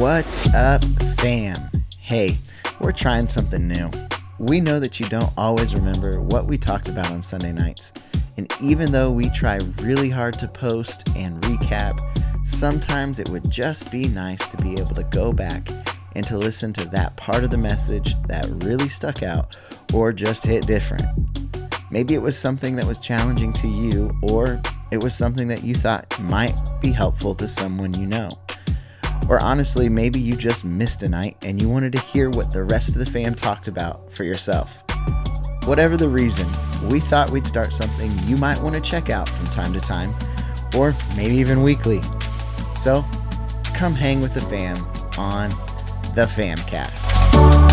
What's up, fam? Hey, we're trying something new. We know that you don't always remember what we talked about on Sunday nights. And even though we try really hard to post and recap, sometimes it would just be nice to be able to go back and to listen to that part of the message that really stuck out or just hit different. Maybe it was something that was challenging to you, or it was something that you thought might be helpful to someone you know. Or honestly, maybe you just missed a night and you wanted to hear what the rest of the fam talked about for yourself. Whatever the reason, we thought we'd start something you might want to check out from time to time, or maybe even weekly. So come hang with the fam on the FamCast.